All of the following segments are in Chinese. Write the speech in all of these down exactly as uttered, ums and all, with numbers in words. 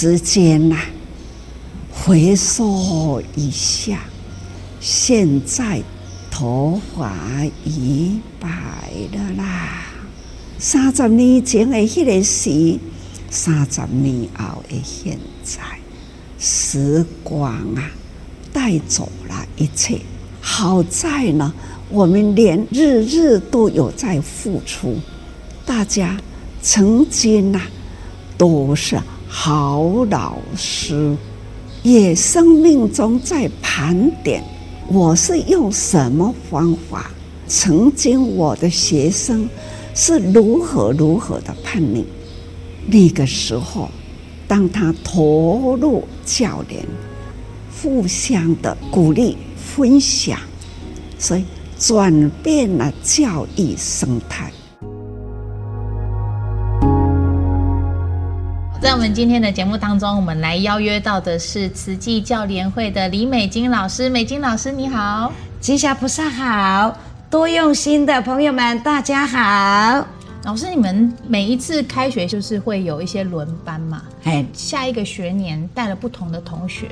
时间呐、啊，回溯一下，现在头发已白了啦。三十年前的迄个时，三十年后的现在，时光啊，带走了一切。好在呢，我们连日日都有在付出，大家曾经呐、啊，都是好老师，也生命中在盘点，我是用什么方法？曾经我的学生是如何如何的叛逆。那个时候，当他投入教研，互相的鼓励分享，所以转变了教育生态。在我们今天的节目当中，我们来邀约到的是慈济教联会的李美金老师。美金老师你好。吉祥菩萨好，多用心的朋友们大家好。老师，你们每一次开学就是会有一些轮班嘛，下一个学年带了不同的同学，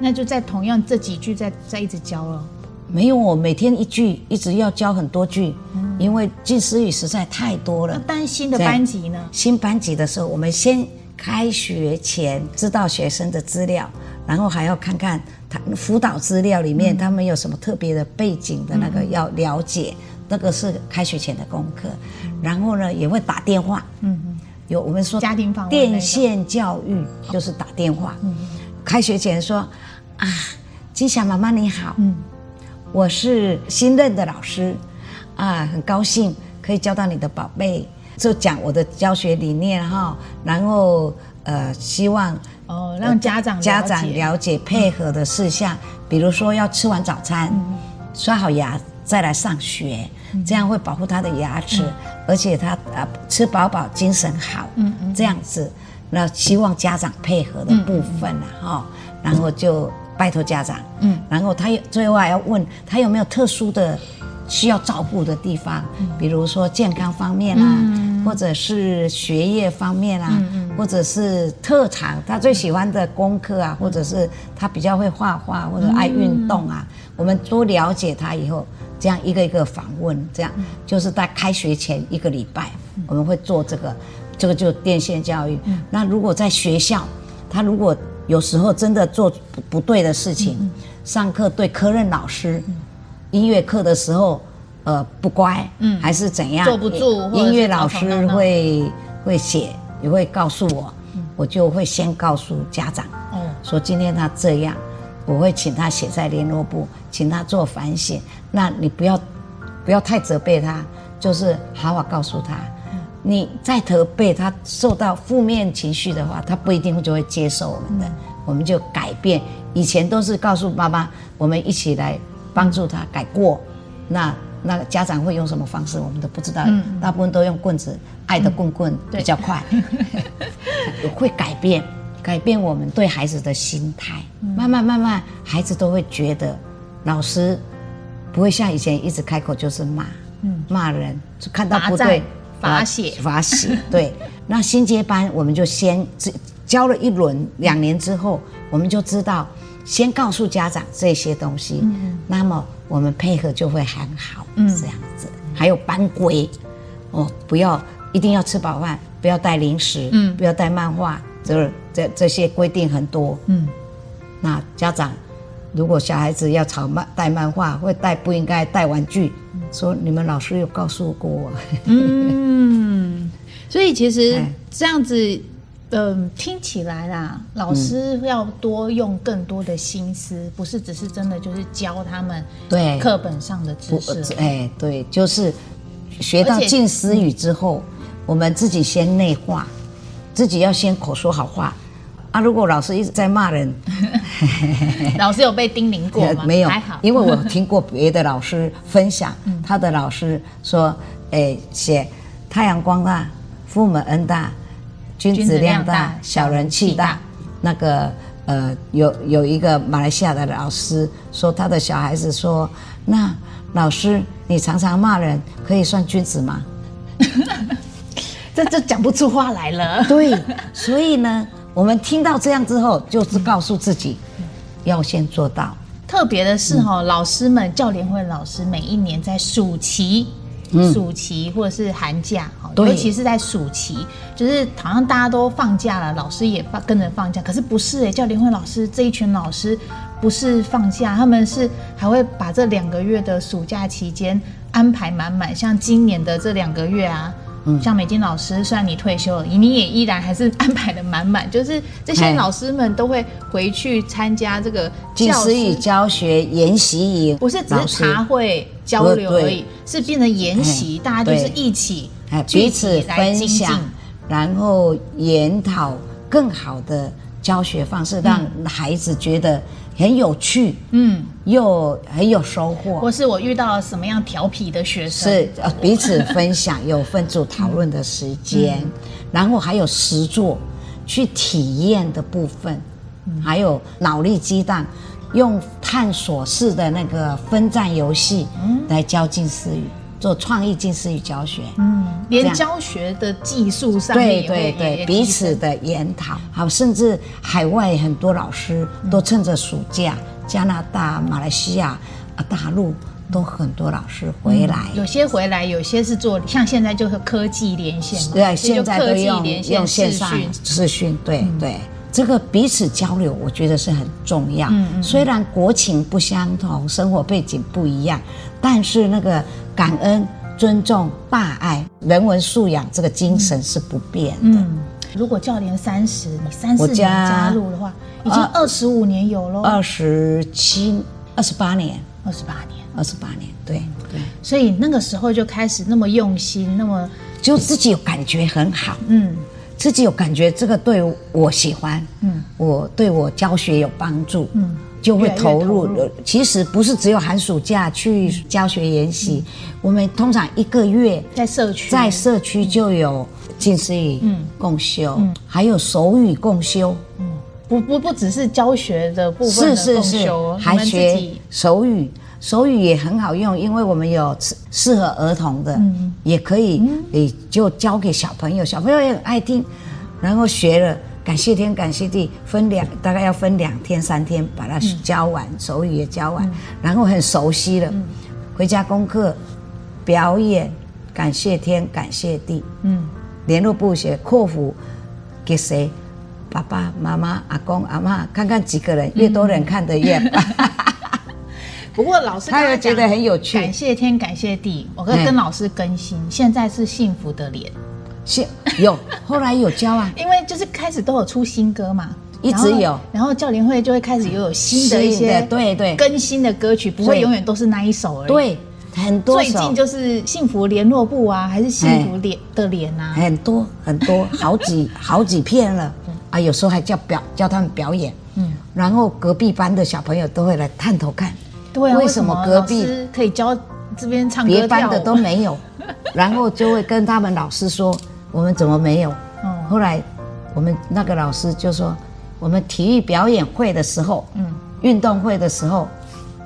那就在同样这几句再再一直教了？没有，我每天一句，一直要教很多句、嗯、因为近思语实在太多了。但新的班级呢？新班级的时候，我们先开学前知道学生的资料，然后还要看看他辅导资料里面、嗯、他们有什么特别的背景的那个要了解、嗯、那个是开学前的功课、嗯、然后呢也会打电话、嗯、有我们说家庭访问电线教育，就是打电话、嗯、开学前说啊，金霞妈妈你好、嗯、我是新任的老师啊，很高兴可以教到你的宝贝，就讲我的教学理念哈，然后呃，希望哦让家长家长了解配合的事项、嗯，比如说要吃完早餐，嗯、刷好牙再来上学、嗯，这样会保护他的牙齿，嗯、而且他啊吃饱饱精神好，嗯嗯，这样子，那希望家长配合的部分了、啊、哈、嗯嗯，然后就拜托家长，嗯，然后他最后还要问他有没有特殊的需要照顾的地方，比如说健康方面啊、嗯、或者是学业方面啊、嗯、或者是特长他最喜欢的功课啊、嗯、或者是他比较会画画或者爱运动啊、嗯、我们多了解他以后，这样一个一个访问，这样、嗯、就是在开学前一个礼拜、嗯、我们会做这个这个就电线教育、嗯、那如果在学校他如果有时候真的做不对的事情、嗯、上课对科任老师、嗯，音乐课的时候呃不乖、嗯、还是怎样坐不住，音乐老师会会写，也会告诉我、嗯、我就会先告诉家长、嗯、说今天他这样，我会请他写在联络簿，请他做反省，那你不要不要太责备他，就是好好告诉他、嗯、你再责备他受到负面情绪的话，他不一定就会接受我们的、嗯、我们就改变，以前都是告诉妈妈我们一起来帮助他改过，那那家长会用什么方式我们都不知道、嗯、大部分都用棍子，爱的棍棍比较快、嗯、会改变改变我们对孩子的心态、嗯、慢慢慢慢孩子都会觉得老师不会像以前一直开口就是骂、嗯、骂人，就看到不对罚写罚写对那新接班我们就先教了一轮，两年之后我们就知道先告诉家长这些东西、嗯、那么我们配合就会很好、嗯、这样子。还有班规哦，不要一定要吃饱饭，不要带零食、嗯、不要带漫画，这这这些规定很多、嗯、那家长如果小孩子要吵带漫画，会带不应该带玩具、嗯、说你们老师有告诉过我嗯，所以其实这样子嗯，听起来啦，老师要多用更多的心思，嗯、不是只是真的就是教他们对课本上的知识。哎，对，就是学到近思语之后，我们自己先内化，自己要先口说好话啊。如果老师一直在骂人，老师有被叮咛过吗？没有，还好，因为我听过别的老师分享，嗯、他的老师说，哎，写太阳光大，父母恩大。君子量大，小人气大。那个呃，有有一个马来西亚的老师说，他的小孩子说：“那老师，你常常骂人，可以算君子吗？”这就讲不出话来了。对，所以呢，我们听到这样之后，就是告诉自己，要先做到。特别的是哈、哦，嗯、老师们、教联会老师每一年在暑期、嗯、暑期或者是寒假，尤其是在暑期，就是好像大家都放假了，老师也跟着放假。可是不是哎，教联会老师这一群老师不是放假，他们是还会把这两个月的暑假期间安排满满。像今年的这两个月啊。像美金老师，虽然你退休了，你也依然还是安排的满满，就是这些老师们都会回去参加这个教师与教学研习营，不是只是茶会交流而已，是变成研习，大家就是一起彼此分享，然后研讨更好的教学方式，让孩子觉得很有趣，嗯，又很有收获。或是我遇到了什么样调皮的学生，是彼此分享，有分组讨论的时间，嗯、然后还有实作去体验的部分，嗯、还有脑力激荡，用探索式的那个分站游戏来教近似语，做创意近似语教学。嗯，连教学的技术上面也会，对对对，彼此的研讨，好，甚至海外很多老师都趁着暑假，加拿大、马来西亚、大陆都很多老师回来，有些回来，有些是做，像现在就是科技连线嘛，对，现在都用用线上视讯，对对，这个彼此交流，我觉得是很重要。虽然国情不相同，生活背景不一样，但是那个感恩、尊重、大爱、人文素养这个精神是不变的。嗯，如果教联三十，你三四年加入的话，已经二十五年有喽，二十七、二十八年，二十八年，二十八年，对对。所以那个时候就开始那么用心，那么就自己有感觉很好，嗯，自己有感觉这个对我喜欢，嗯，我对我教学有帮助，嗯。就会投入，其实不是只有寒暑假去教学研习，我们通常一个月在社区，在社区就有近似语共修，还有手语共修，不不不只是教学的部分的共修，还学手语，手语也很好用，因为我们有适合儿童的，也可以，你就教给小朋友，小朋友也很爱听，然后学了。感谢天，感谢地，分两大概要分两天三天把它教完，嗯、手语也教完，嗯、然后很熟悉了。嗯、回家功课、表演，感谢天，感谢地。嗯，联络部写括弧给谁？爸爸妈妈、阿公阿嬷，看看几个人，越多人看得越棒。嗯、不过老师刚刚他也觉得很有趣。感谢天，感谢地，我跟老师更新，嗯、现在是幸福的脸。有，后来有教啊，因为就是开始都有出新歌嘛，一直有，然后教联会就会开始又有新的一些，对对，更新的歌曲，不会永远都是那一首而已，对，很多首，最近就是幸福联络部啊，还是幸福联的联啊，很多很多，好几好几片了啊，有时候还叫表叫他们表演，嗯，然后隔壁班的小朋友都会来探头看，对啊，为什么隔壁可以教这边唱歌跳舞，别班的都没有，然后就会跟他们老师说。我们怎么没有？后来我们那个老师就说，我们体育表演会的时候，嗯，运动会的时候，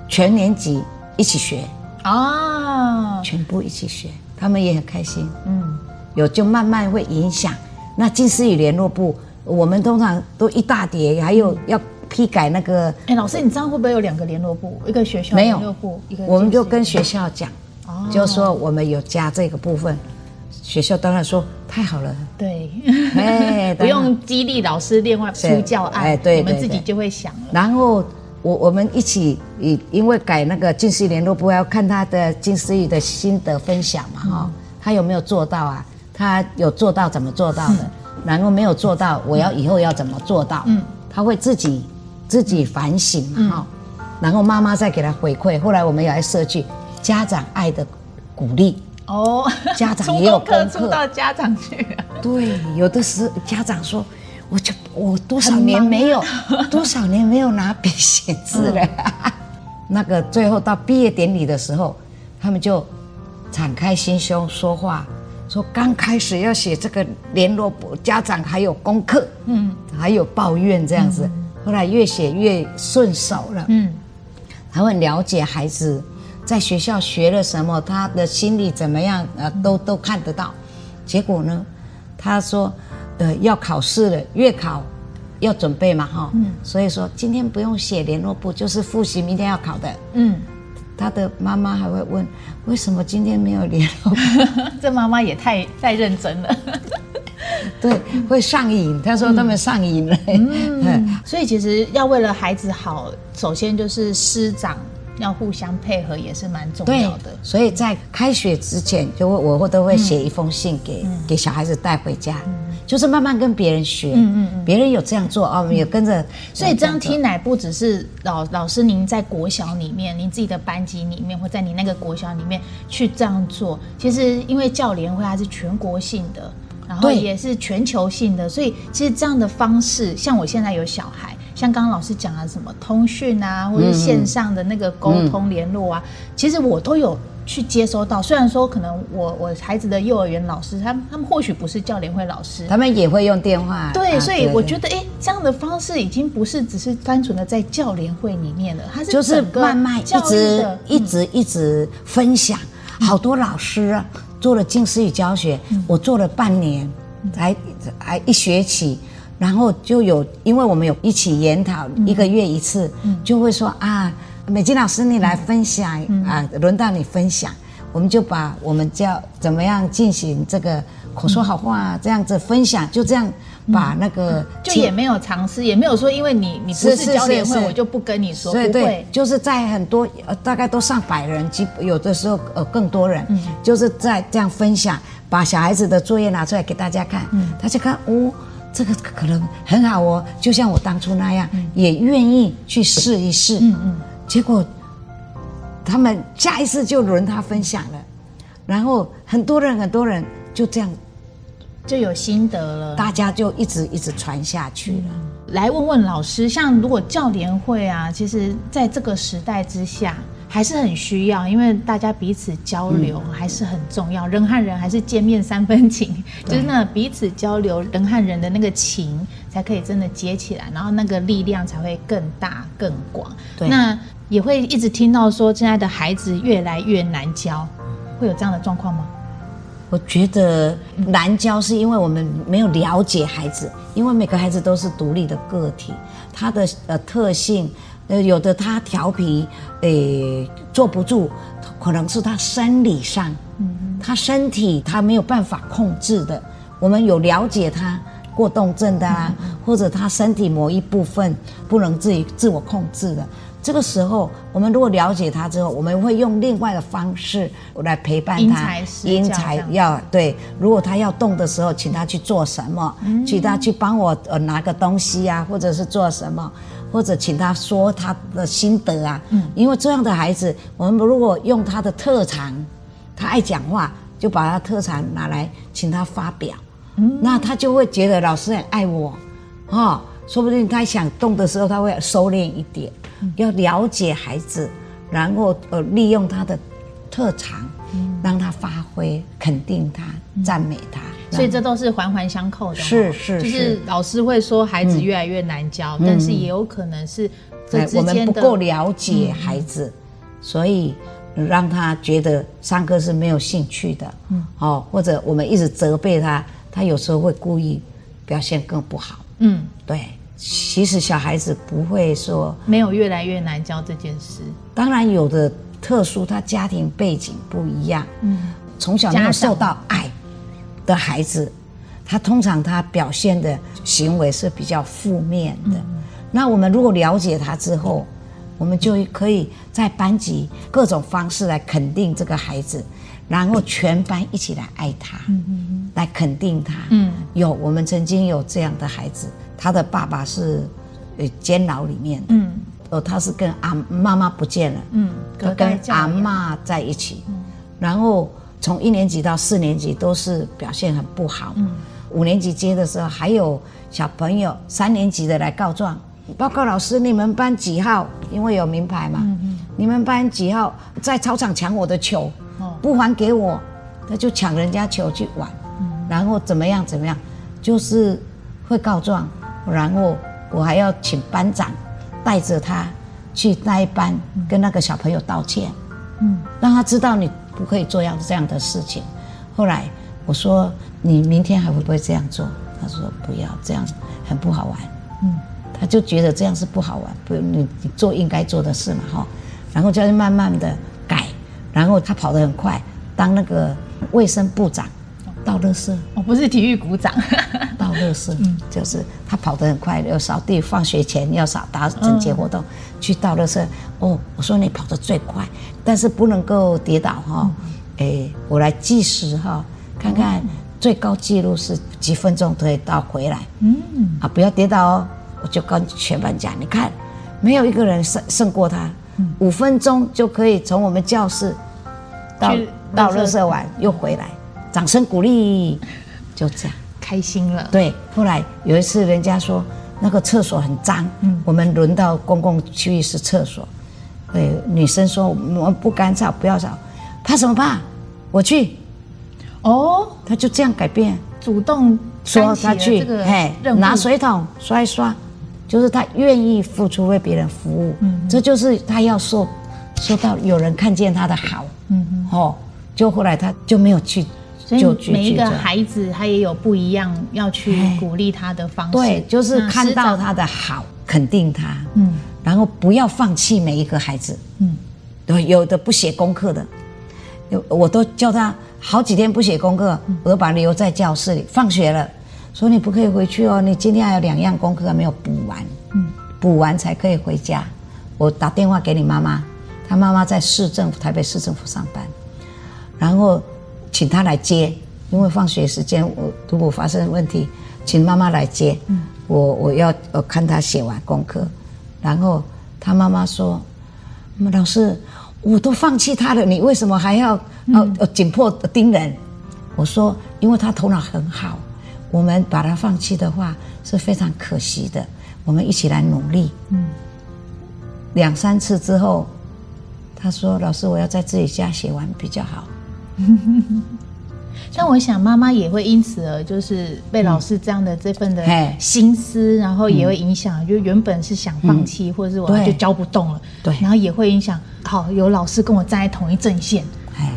全年级一起学啊，全部一起学，他们也很开心。嗯，有就慢慢会影响。那近似语联络部，我们通常都一大叠，还有要批改那个。哎，老师，你知道会不会有两个联络部？一个学校联络部，一个我们就跟学校讲，就说我们有加这个部分。学校当然说太好了，对，哎，不用激励老师另外出教案，哎，对，我们自己就会想了。然后我我们一起，因为改那个近似语联络部要看他的近似语的心得分享嘛，哈、嗯，他有没有做到啊？他有做到怎么做到的？嗯、然后没有做到，我要以后要怎么做到？嗯，他会自己自己反省嘛，哈、嗯。然后妈妈再给他回馈。后来我们也来设计家长爱的鼓励。哦，家长也有功课，出到家长去。对，有的时候家长说，我就我多少年没有，多少年没有拿笔写字了。那个最后到毕业典礼的时候，他们就敞开心胸说话，说刚开始要写这个联络簿，家长还有功课，嗯，还有抱怨这样子。后来越写越顺手了，嗯，他会了解孩子。在学校学了什么，他的心理怎么样，呃，都都看得到。结果呢，他说，呃，要考试了，月考要准备嘛哈、哦嗯，所以说今天不用写联络簿，就是复习明天要考的。嗯，他的妈妈还会问为什么今天没有联络簿，这妈妈也太太认真了。对，会上瘾。他说他们上瘾了。嗯，嗯所以其实要为了孩子好，首先就是师长。要互相配合也是蛮重要的，所以在开学之前，就我我都会写一封信给、嗯、给小孩子带回家、嗯，就是慢慢跟别人学，嗯嗯别人有这样做啊，我们也跟着。所以这样听来，不只是老老师您在国小里面，您自己的班级里面，或在你那个国小里面去这样做，其实因为教联会它是全国性的，然后也是全球性的，所以其实这样的方式，像我现在有小孩。像刚刚老师讲的什么通讯啊，或者线上的那个沟通联络啊、嗯嗯，其实我都有去接收到。虽然说可能我我孩子的幼儿园老师，他们他们或许不是教联会老师，他们也会用电话。对，啊、所以我觉得，哎，这样的方式已经不是只是单纯的在教联会里面了，它是就是慢慢一直、嗯、一直一直分享。好多老师啊，做了近思语教学、嗯，我做了半年，还还一学期。然后就有，因为我们有一起研讨，嗯、一个月一次，嗯、就会说啊，美金老师你来分享、嗯、啊，轮到你分享，我们就把我们教怎么样进行这个口说好话、啊嗯、这样子分享，就这样把那个、嗯、就也没有尝试，也没有说因为你你不是教联会我就不跟你说，对对，不会，就是在很多大概都上百人，有的时候呃更多人、嗯，就是在这样分享，把小孩子的作业拿出来给大家看，嗯、大家看哦。这个可能很好哦，就像我当初那样，嗯、也愿意去试一试。嗯嗯。结果，他们下一次就轮他分享了，然后很多人很多人就这样，就有心得了。大家就一直一直传下去了。嗯、来问问老师，像如果教联会啊，其实在这个时代之下。还是很需要，因为大家彼此交流还是很重要。嗯、人和人还是见面三分情，就是那彼此交流，人和人的那个情才可以真的结起来，然后那个力量才会更大更广。那也会一直听到说，现在的孩子越来越难教，会有这样的状况吗？我觉得难教是因为我们没有了解孩子，因为每个孩子都是独立的个体，他的呃特性。呃，有的他调皮，诶、欸，坐不住，可能是他生理上，嗯、他身体他没有办法控制的。我们有了解他过动症的啊、嗯，或者他身体某一部分不能自己自我控制的。这个时候，我们如果了解他之后，我们会用另外的方式来陪伴他。因材要对，如果他要动的时候，请他去做什么，嗯、请他去帮我呃拿个东西啊，或者是做什么。或者请他说他的心得啊、嗯，因为这样的孩子，我们如果用他的特长，他爱讲话，就把他特长拿来请他发表，嗯、那他就会觉得老师很爱我，哦，说不定他想动的时候他会收敛一点、嗯，要了解孩子，然后呃利用他的特长，嗯、让他发挥，肯定他，嗯、赞美他。所以这都是环环相扣的，是是，就是老师会说孩子越来越难教，嗯、但是也有可能是这之间的我们不够了解孩子，嗯、所以让他觉得上课是没有兴趣的，嗯、哦，或者我们一直责备他，他有时候会故意表现更不好，嗯，对。其实小孩子不会说没有越来越难教这件事，当然有的特殊，他家庭背景不一样，嗯，从小没有受到爱。的孩子，他通常他表现的行为是比较负面的，嗯。那我们如果了解他之后，我们就可以在班级各种方式来肯定这个孩子，然后全班一起来爱他，嗯、来肯定他。嗯，有我们曾经有这样的孩子，他的爸爸是呃监牢里面的，嗯，哦，他是跟阿妈妈不见了，嗯，他跟阿嬷在一起，嗯、然后。从一年级到四年级都是表现很不好，嗯、五年级接的时候还有小朋友三年级的来告状，报告老师你们班几号，因为有名牌嘛，嗯嗯、你们班几号在操场抢我的球，哦、不还给我，他就抢人家球去玩，嗯、然后怎么样怎么样，就是会告状，然后我还要请班长带着他去那一班跟那个小朋友道歉，嗯、让他知道你不可以做这样的事情。后来我说：“你明天还会不会这样做？”他说：“不要，这样很不好玩。”嗯，他就觉得这样是不好玩，不，你你做应该做的事嘛，哈。然后就慢慢的改，然后他跑得很快，当那个卫生部长，倒垃圾，我、哦、不是体育股长，倒垃圾，嗯，就是他跑得很快，要扫地，放学前要扫，打整洁活动、嗯、去倒垃圾。哦，我说你跑得最快，但是不能够跌倒哈。哦嗯哎，我来计时哈，看看最高纪录是几分钟可以到回来。嗯，啊，不要跌倒哦！我就跟全班讲，你看，没有一个人胜胜过他。嗯、五分钟就可以从我们教室到到垃圾完又回来，掌声鼓励，就这样开心了。对，后来有一次人家说那个厕所很脏，嗯、我们轮到公共区域是厕所，对，女生说我们不干扫，不要扫，怕什么怕？我去，哦，他就这样改变，主动说他去，哎，拿水桶刷一刷，就是他愿意付出为别人服务，嗯，这就是他要受受到有人看见他的好，嗯，哦，就后来他就没有去，所以每一个孩子他也有不一样要去鼓励他的方式，对，就是看到他的好，肯定他，嗯，然后不要放弃每一个孩子，嗯，对，有的不写功课的。我都叫他好几天不写功课，我都把他留在教室里。放学了，说你不可以回去哦，你今天还有两样功课还没有补完，嗯，补完才可以回家。我打电话给你妈妈，她妈妈在市政府台北市政府上班，然后请她来接，因为放学时间我如果发生问题，请妈妈来接。嗯，我我要我看她写完功课，然后她妈妈说，老师。我都放弃他了，你为什么还要呃呃紧迫盯人？我说，因为他头脑很好，我们把他放弃的话是非常可惜的。我们一起来努力。嗯，两三次之后，他说：“老师，我要在自己家写完比较好。”但我想，妈妈也会因此而就是被老师这样的这份的心思，嗯、然后也会影响，嗯、就原本是想放弃，嗯、或者是我就教不动了，对，然后也会影响。好，有老师跟我站在同一阵线，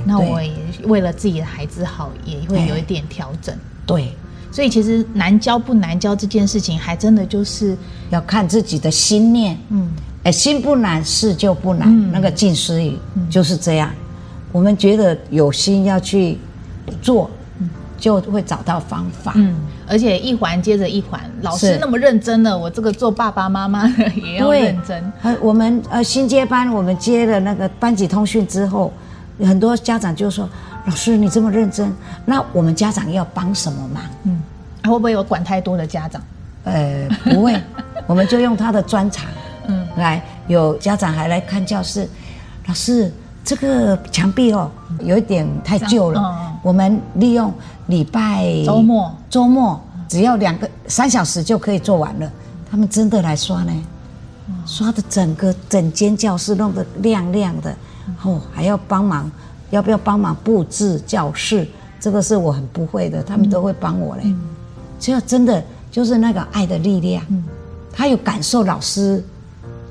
那我也为了自己的孩子好，也会有一点调整。对，所以其实难教不难教这件事情，还真的就是要看自己的心念。嗯，哎，心不难，事就不难。嗯、那个近思语就是这样，嗯、我们觉得有心要去。做，就会找到方法。嗯，而且一环接着一环，老师那么认真了，我这个做爸爸妈妈也要认真。呃，我们呃新接班，我们接了那个班级通讯之后，很多家长就说：“老师，你这么认真，那我们家长要帮什么忙？”嗯，啊、会不会有管太多的家长？呃，不会，我们就用他的专长。嗯，来，有家长还来看教室，老师。这个墙壁哦，有一点太旧了。嗯、我们利用礼拜周末，周末只要两个三小时就可以做完了。他们真的来刷呢，刷的整个整间教室弄得亮亮的。哦，还要帮忙，要不要帮忙布置教室？这个是我很不会的，他们都会帮我嘞。嗯、所以真的就是那个爱的力量，嗯、他有感受老师。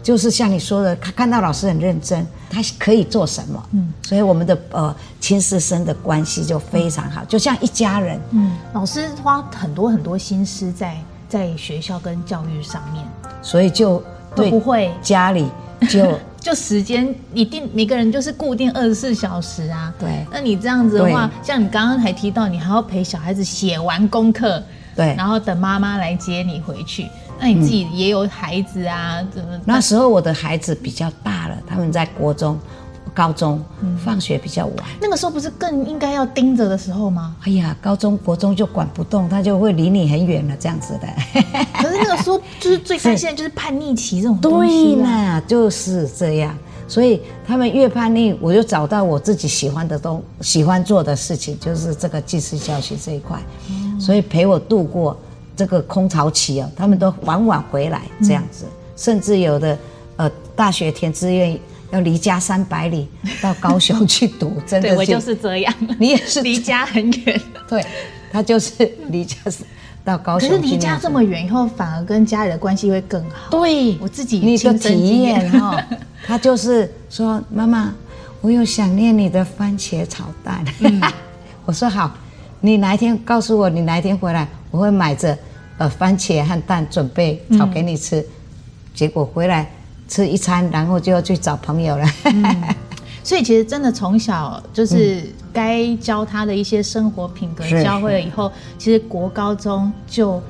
就是像你说的，他看到老师很认真，他可以做什么？嗯，所以我们的呃亲师生的关系就非常好，就像一家人。嗯，老师花很多很多心思在在学校跟教育上面，所以就对不会家里就就时间一定每个人就是固定二十四小时啊。对，那你这样子的话，像你刚刚还提到，你还要陪小孩子写完功课，对，然后等妈妈来接你回去。那你自己也有孩子啊？怎么？那时候我的孩子比较大了，他们在国中、高中，嗯、放学比较晚。那个时候不是更应该要盯着的时候吗？哎呀，高中、国中就管不动，他就会离你很远了，这样子的。可是那个时候就是最看现在就是叛逆期这种东西、啊。对呢，就是这样。所以他们越叛逆，我就找到我自己喜欢的东，喜欢做的事情，就是这个纪师教学这一块。嗯、所以陪我度过。这个空巢期啊，他们都晚晚回来这样子，嗯、甚至有的呃大学填志愿要离家三百里到高雄去读，真的。对，我就是这样。你也是离家很远。对，他就是离家到高雄。可是离家这么远以后，反而跟家里的关系会更好。对，我自己也亲身体验哈、哦。他就是说：“妈妈，我有想念你的番茄炒蛋。嗯”我说好。你哪一天告诉我，你哪一天回来，我会买着把番茄和蛋准备炒给你吃，嗯、结果回来吃一餐，然后就要去找朋友了。嗯、所以其实真的从小就是该教他的一些生活品格教会了以后，其实国高中就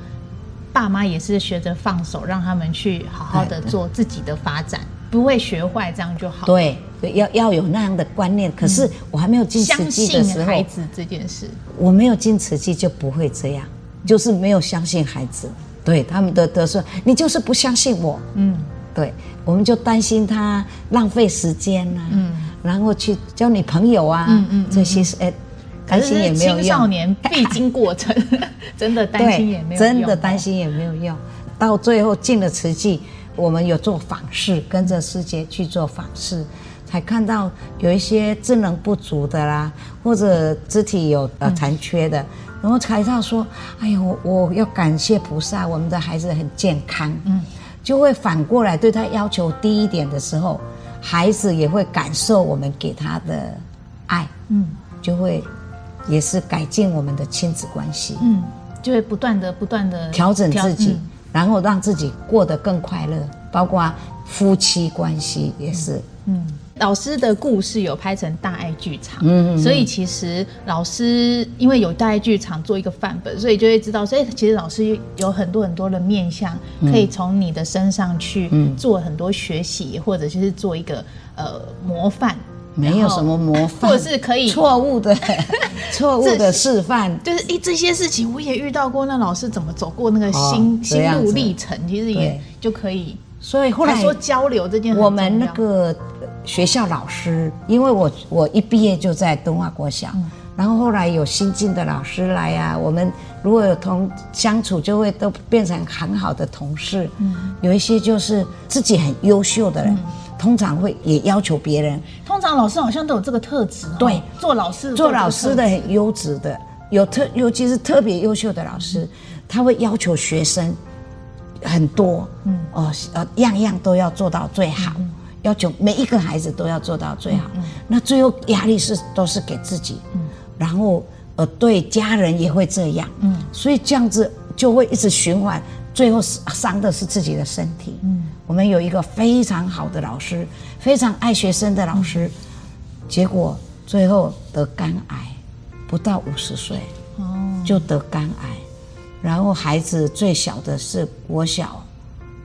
爸妈也是学着放手，让他们去好好的做自己的发展。不会学坏，这样就好。对，要要有那样的观念。可是我还没有进慈济的时候，相信孩子这件事，我没有进慈济就不会这样，就是没有相信孩子。对，他们的都说你就是不相信我。嗯，对，我们就担心他浪费时间啊，嗯，然后去交女朋友啊，嗯 嗯, 嗯这些哎，担心也没有用。青少年必经过程，真的担心也没有用，真的担心也没有用。到最后进了慈济。我们有做访视，跟着师姐去做访视，才看到有一些智能不足的啦，或者肢体有呃残缺的，嗯、然后才知道说，哎呦，我要感谢菩萨，我们的孩子很健康，嗯，就会反过来对他要求低一点的时候，孩子也会感受我们给他的爱，嗯，就会也是改进我们的亲子关系，嗯，就会不断的不断的调整自己。嗯，然后让自己过得更快乐，包括夫妻关系也是。嗯，嗯老师的故事有拍成大爱剧场，嗯，所以其实老师因为有大爱剧场做一个范本，所以就会知道，所以其实老师有很多很多的面向，可以从你的身上去做很多学习，嗯、或者就是做一个呃模范。没有什么模范，或者是可以错误的、错误的示范，就是哎，这些事情我也遇到过。那老师怎么走过那个心、哦、心路历程？其实也就可以。所以后来说交流这件事，我们那个学校老师，因为我我一毕业就在敦化国小，嗯、然后后来有新进的老师来啊，我们如果有同相处，就会都变成很好的同事。嗯，有一些就是自己很优秀的人。嗯，通常会也要求别人，通常老师好像都有这个特质，哦。对，做老师做老师的很优质的，有特尤其是特别优秀的老师，嗯、他会要求学生很多，嗯哦呃，样样都要做到最好，嗯、要求每一个孩子都要做到最好。嗯、那最后压力是都是给自己，嗯、然后呃对家人也会这样，嗯，所以这样子就会一直循环，最后伤的是自己的身体。嗯。我们有一个非常好的老师，非常爱学生的老师，嗯、结果最后得肝癌，不到五十岁，哦、就得肝癌。然后孩子最小的是国小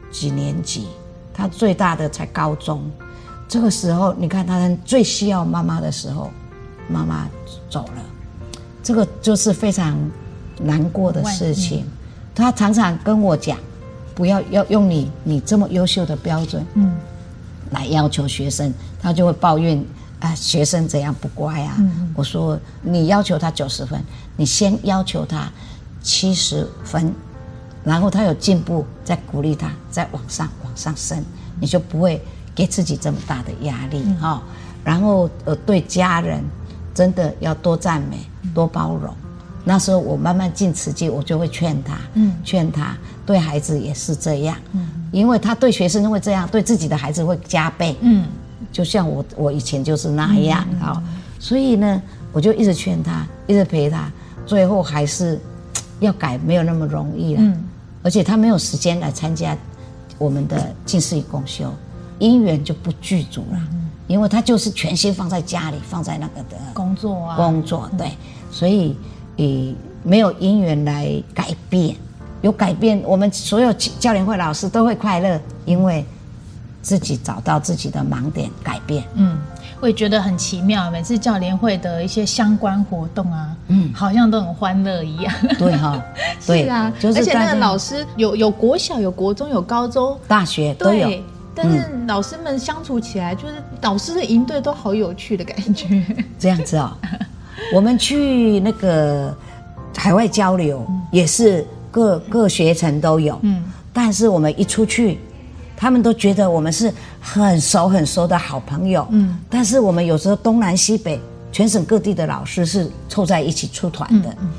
几年级，他最大的才高中。这个时候，你看他最需要妈妈的时候，妈妈走了，这个就是非常难过的事情。嗯、他常常跟我讲。不要要用你你这么优秀的标准，嗯，来要求学生，他就会抱怨啊，学生怎样不乖啊。嗯、我说你要求他九十分，你先要求他七十分，然后他有进步，再鼓励他，再往上往上升，你就不会给自己这么大的压力哈。嗯哦、然后呃，对家人真的要多赞美，多包容。那时候我慢慢进慈济，我就会劝他，嗯、劝他对孩子也是这样，嗯、因为他对学生会这样，对自己的孩子会加倍。嗯，就像我我以前就是那样啊，嗯嗯嗯，所以呢，我就一直劝他，一直陪他，最后还是要改，没有那么容易了。嗯，而且他没有时间来参加我们的进士与共修，因缘就不具足了，嗯、因为他就是全心放在家里，放在那个的工作啊，工作对，所以。以没有因缘来改变，有改变，我们所有教联会老师都会快乐，因为自己找到自己的盲点，改变。嗯，我也觉得很奇妙，每次教联会的一些相关活动啊，嗯，好像都很欢乐一样。对哈、哦，对是啊，就是而且那个老师有有国小、有国中、有高中、大学都有。但是老师们相处起来，就是老师的营队都好有趣的感觉。这样子哦。我们去那个海外交流，嗯、也是各各学程都有，嗯，但是我们一出去，他们都觉得我们是很熟很熟的好朋友，嗯，但是我们有时候东南西北全省各地的老师是凑在一起出团的，嗯嗯、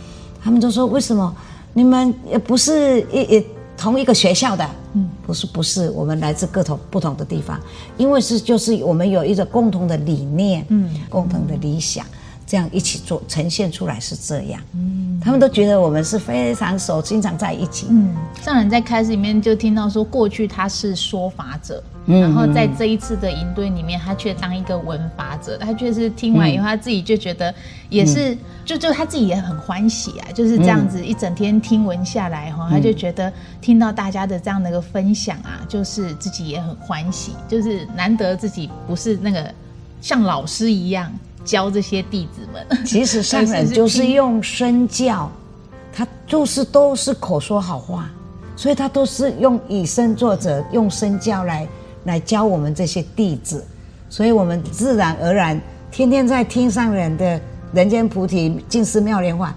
他们就说为什么你们也不是也也同一个学校的？嗯，不是不是，我们来自各种不同的地方，因为是就是我们有一个共同的理念，嗯，共同的理想。这样一起做呈现出来是这样，嗯，他们都觉得我们是非常熟，经常在一起。嗯，上人在开始里面就听到说，过去他是说法者，嗯、然后在这一次的营队里面，他却当一个闻法者。他确实听完以后，嗯、他自己就觉得也是，嗯、就就他自己也很欢喜啊，就是这样子一整天听闻下来哈，嗯、他就觉得听到大家的这样的一个分享啊，就是自己也很欢喜，就是难得自己不是那个像老师一样。教这些弟子们，其实上人就是用身教，他就是都是口说好话，所以他都是用以身作则，用身教来来教我们这些弟子，所以我们自然而然天天在听上人的人间菩提净思妙莲华，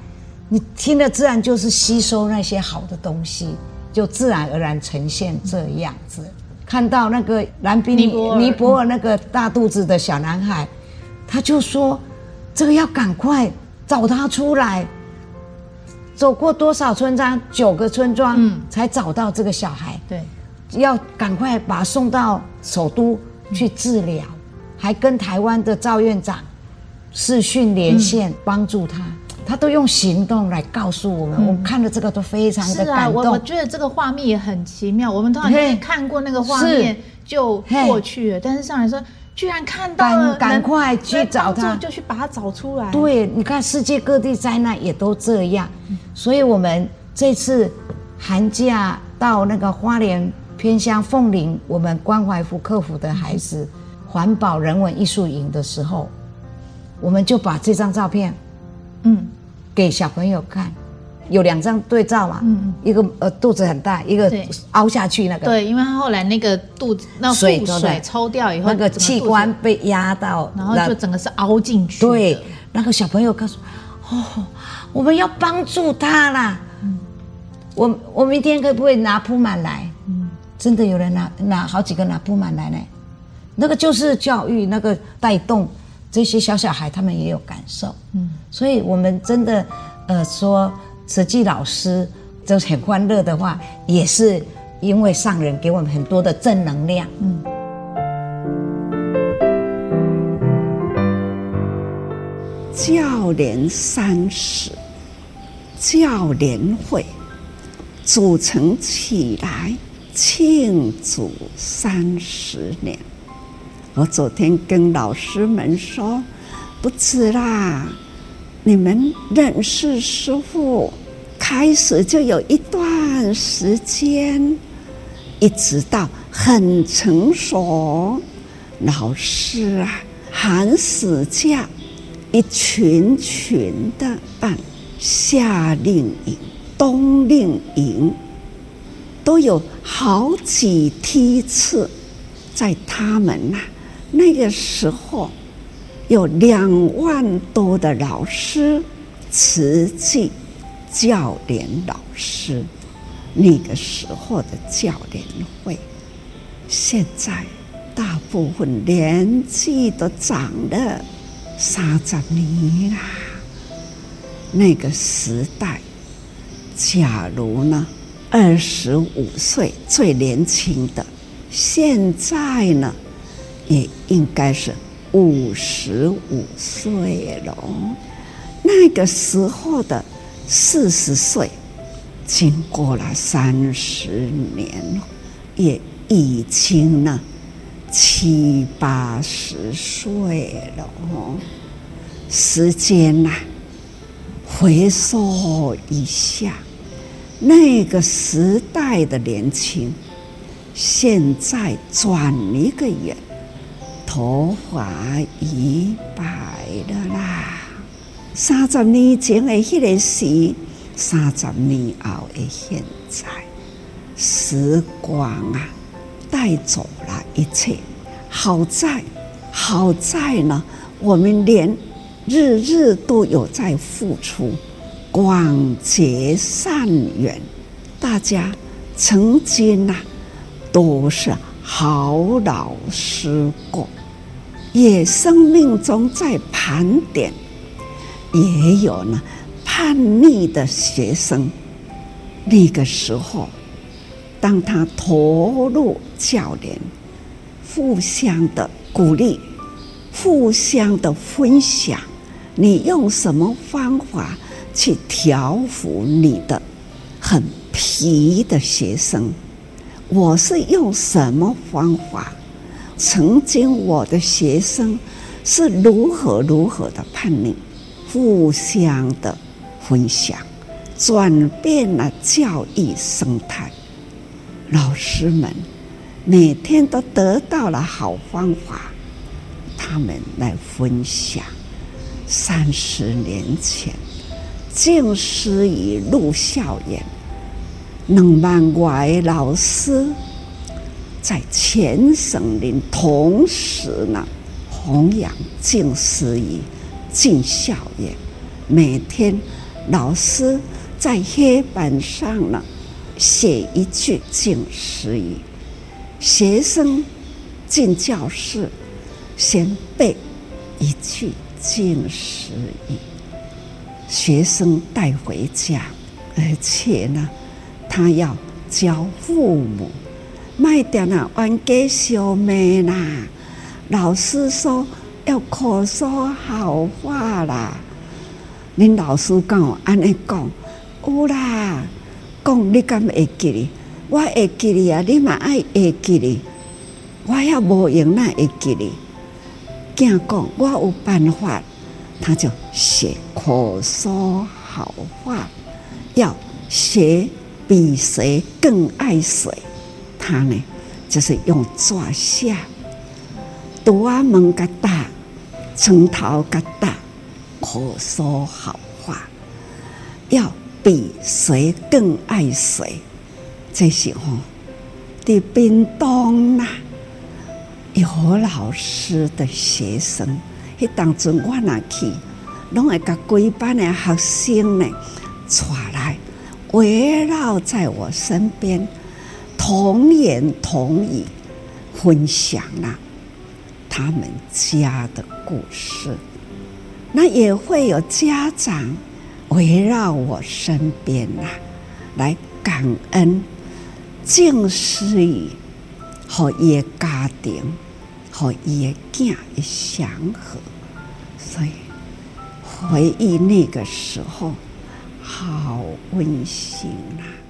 你听了自然就是吸收那些好的东西，就自然而然呈现这样子。看到那个南宾尼泊尔那个大肚子的小男孩。他就说：“这个要赶快找他出来。”走过多少村庄？九个村庄，嗯，才找到这个小孩。对，要赶快把他送到首都去治疗，嗯、还跟台湾的赵院长视讯连线，帮助他。嗯、他都用行动来告诉我们，嗯、我们看了这个都非常的感动。是啊，我我觉得这个画面也很奇妙。我们通常没看过那个画面就过去了，但是上来说。居然看到了，赶快去找他，就去把他找出来。对，你看世界各地灾难也都这样，嗯、所以我们这次寒假到那个花莲偏乡凤林，我们关怀福克福的孩子环保人文艺术营的时候，我们就把这张照片，嗯，给小朋友看。有两张对照嘛，嗯、一个呃肚子很大，一个凹下去那个。对，因为他后来那个肚子那腹水抽掉以后，那个器官被压到，然后就整个是凹进去。对，那个小朋友告诉我，哦，我们要帮助他啦。嗯、我我明天可不可以拿铺满来？嗯、真的有人拿拿好几个拿铺满来呢。那个就是教育，那个带动这些小小孩，他们也有感受。嗯，所以我们真的呃说。慈济老师就是很欢乐的话，也是因为上人给我们很多的正能量。嗯，教联三十，教联会组成起来庆祝三十年。我昨天跟老师们说，不止啦，你们认识师父。开始就有一段时间，一直到很成熟，老师啊，寒暑假一群群的办夏令营、冬令营，都有好几梯次。在他们呐、啊、那个时候，有两万多的老师，慈济。教联老师那个时候的教联会，现在大部分年纪都长了三十年啦。那个时代，假如呢二十五岁最年轻的，现在呢也应该是五十五岁了。那个时候的。四十岁，经过了三十年，也已经呢七八十岁了。时间呐、啊，回溯一下，那个时代的年轻，现在转一个眼，头发已白了啦。三十年前的迄个时，三十年后的现在，时光啊，带走了一切。好在，好在呢，我们连日日都有在付出，广结善缘，大家曾经啊，都是好老师过，也生命中在盘点。也有呢，叛逆的学生。那个时候，当他投入教联，互相的鼓励，互相的分享，你用什么方法去调服你的很皮的学生。我是用什么方法？曾经我的学生是如何如何的叛逆，互相的分享，转变了教育生态。老师们每天都得到了好方法，他们来分享。三十年前，敬师已入校园，两万外的老师在全省人同时呢弘扬敬师仪进校园。每天老师在黑板上呢写一句敬师仪，学生进教室先背一句敬师仪，学生带回家，而且呢他要教父母，卖掉那冤家相骂啦，老师说要口说好话啦。恁老师跟我安尼讲，有啦，讲你敢会记哩？我会记哩啊，你嘛爱会记哩。我要无用那会记哩。惊讲我有办法，他就学口说好话，要学比谁更爱谁。他呢，就是用抓下，拄啊门甲打，床头甲打，口说好话，要比谁更爱谁。这时候，伫屏东啦，有老师的学生，迄当阵我若去，拢会甲规班的学生呢，带来。围绕在我身边，同言同语分享了他们家的故事。那也会有家长围绕我身边啊，来感恩敬师仪，和伊的家庭，和伊的囝的祥和。所以回忆那个时候，好温馨啊。